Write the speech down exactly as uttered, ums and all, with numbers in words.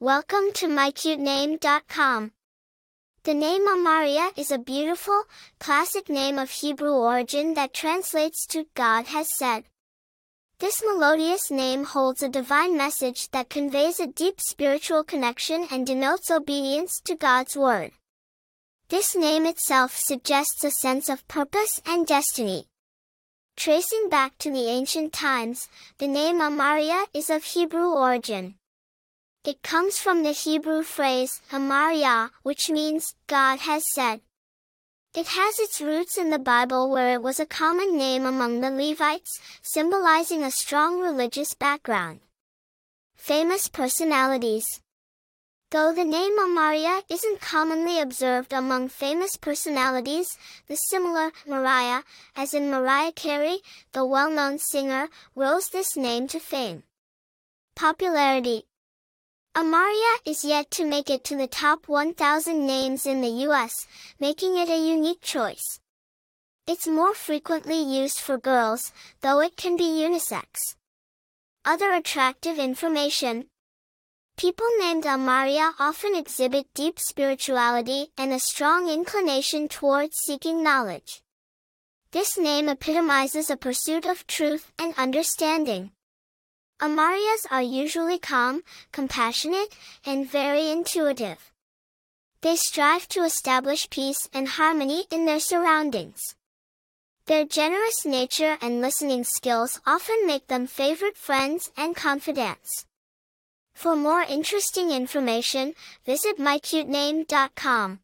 Welcome to my cute name dot com. The name Amaria is a beautiful, classic name of Hebrew origin that translates to "God has said." This melodious name holds a divine message that conveys a deep spiritual connection and denotes obedience to God's word. This name itself suggests a sense of purpose and destiny. Tracing back to the ancient times, the name Amaria is of Hebrew origin. It comes from the Hebrew phrase Amariah, which means "God has said." It has its roots in the Bible, where it was a common name among the Levites, symbolizing a strong religious background. Famous personalities. Though the name Amaria isn't commonly observed among famous personalities, the similar Mariah, as in Mariah Carey, the well-known singer, rose this name to fame. Popularity. Amaria is yet to make it to the top one thousand names in the U S, making it a unique choice. It's more frequently used for girls, though it can be unisex. Other attractive information. People named Amaria often exhibit deep spirituality and a strong inclination towards seeking knowledge. This name epitomizes a pursuit of truth and understanding. Amarias are usually calm, compassionate, and very intuitive. They strive to establish peace and harmony in their surroundings. Their generous nature and listening skills often make them favorite friends and confidants. For more interesting information, visit my cute name dot com.